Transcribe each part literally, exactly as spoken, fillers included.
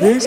this,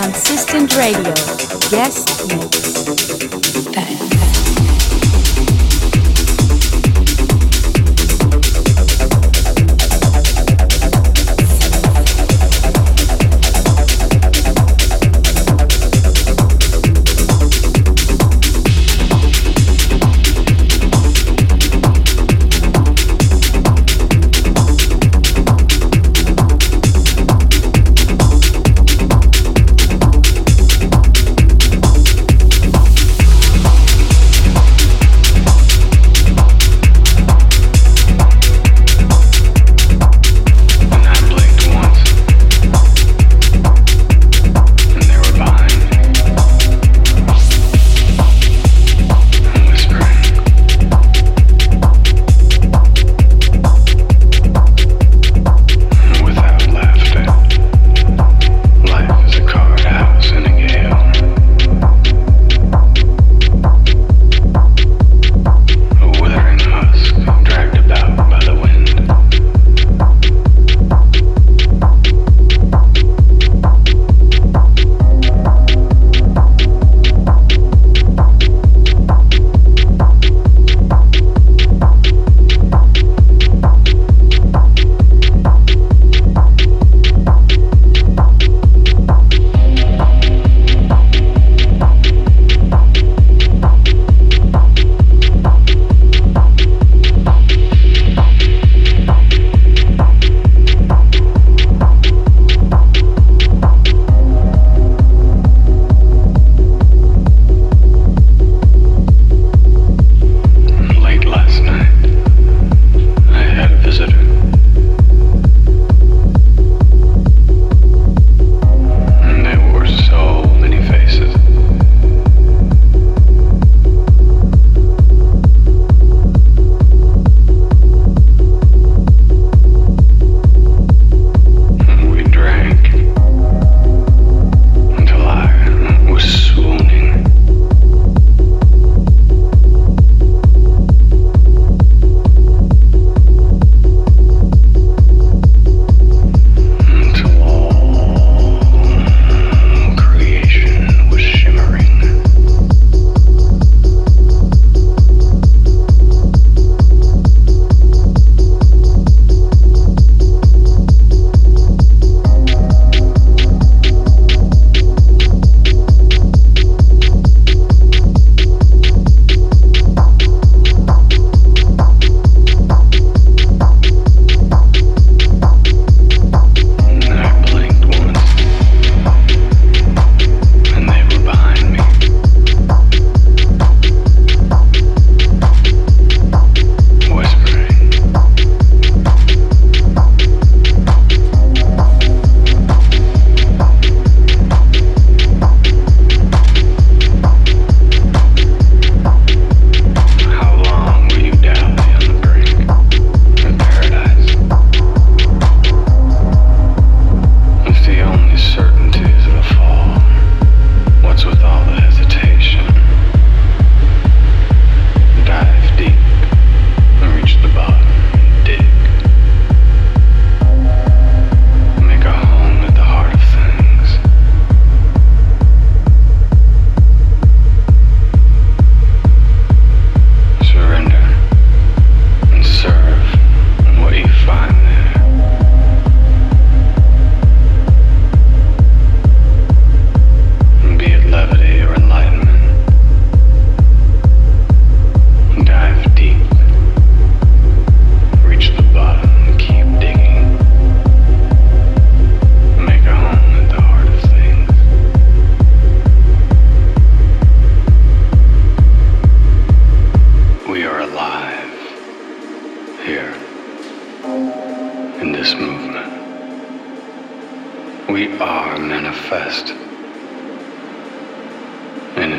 Consistent Radio. Guest mix. Thanks.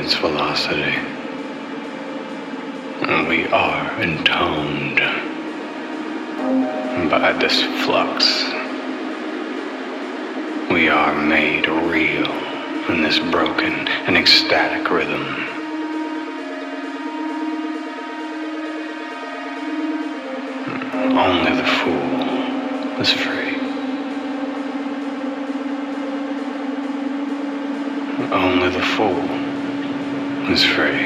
its velocity, and we are entombed by this flux. We are made real in this broken and ecstatic rhythm. Only the fool is free. Only the fool is free.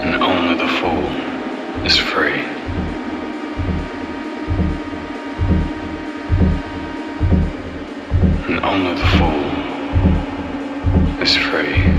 And only the fool is free. And only the fool is free.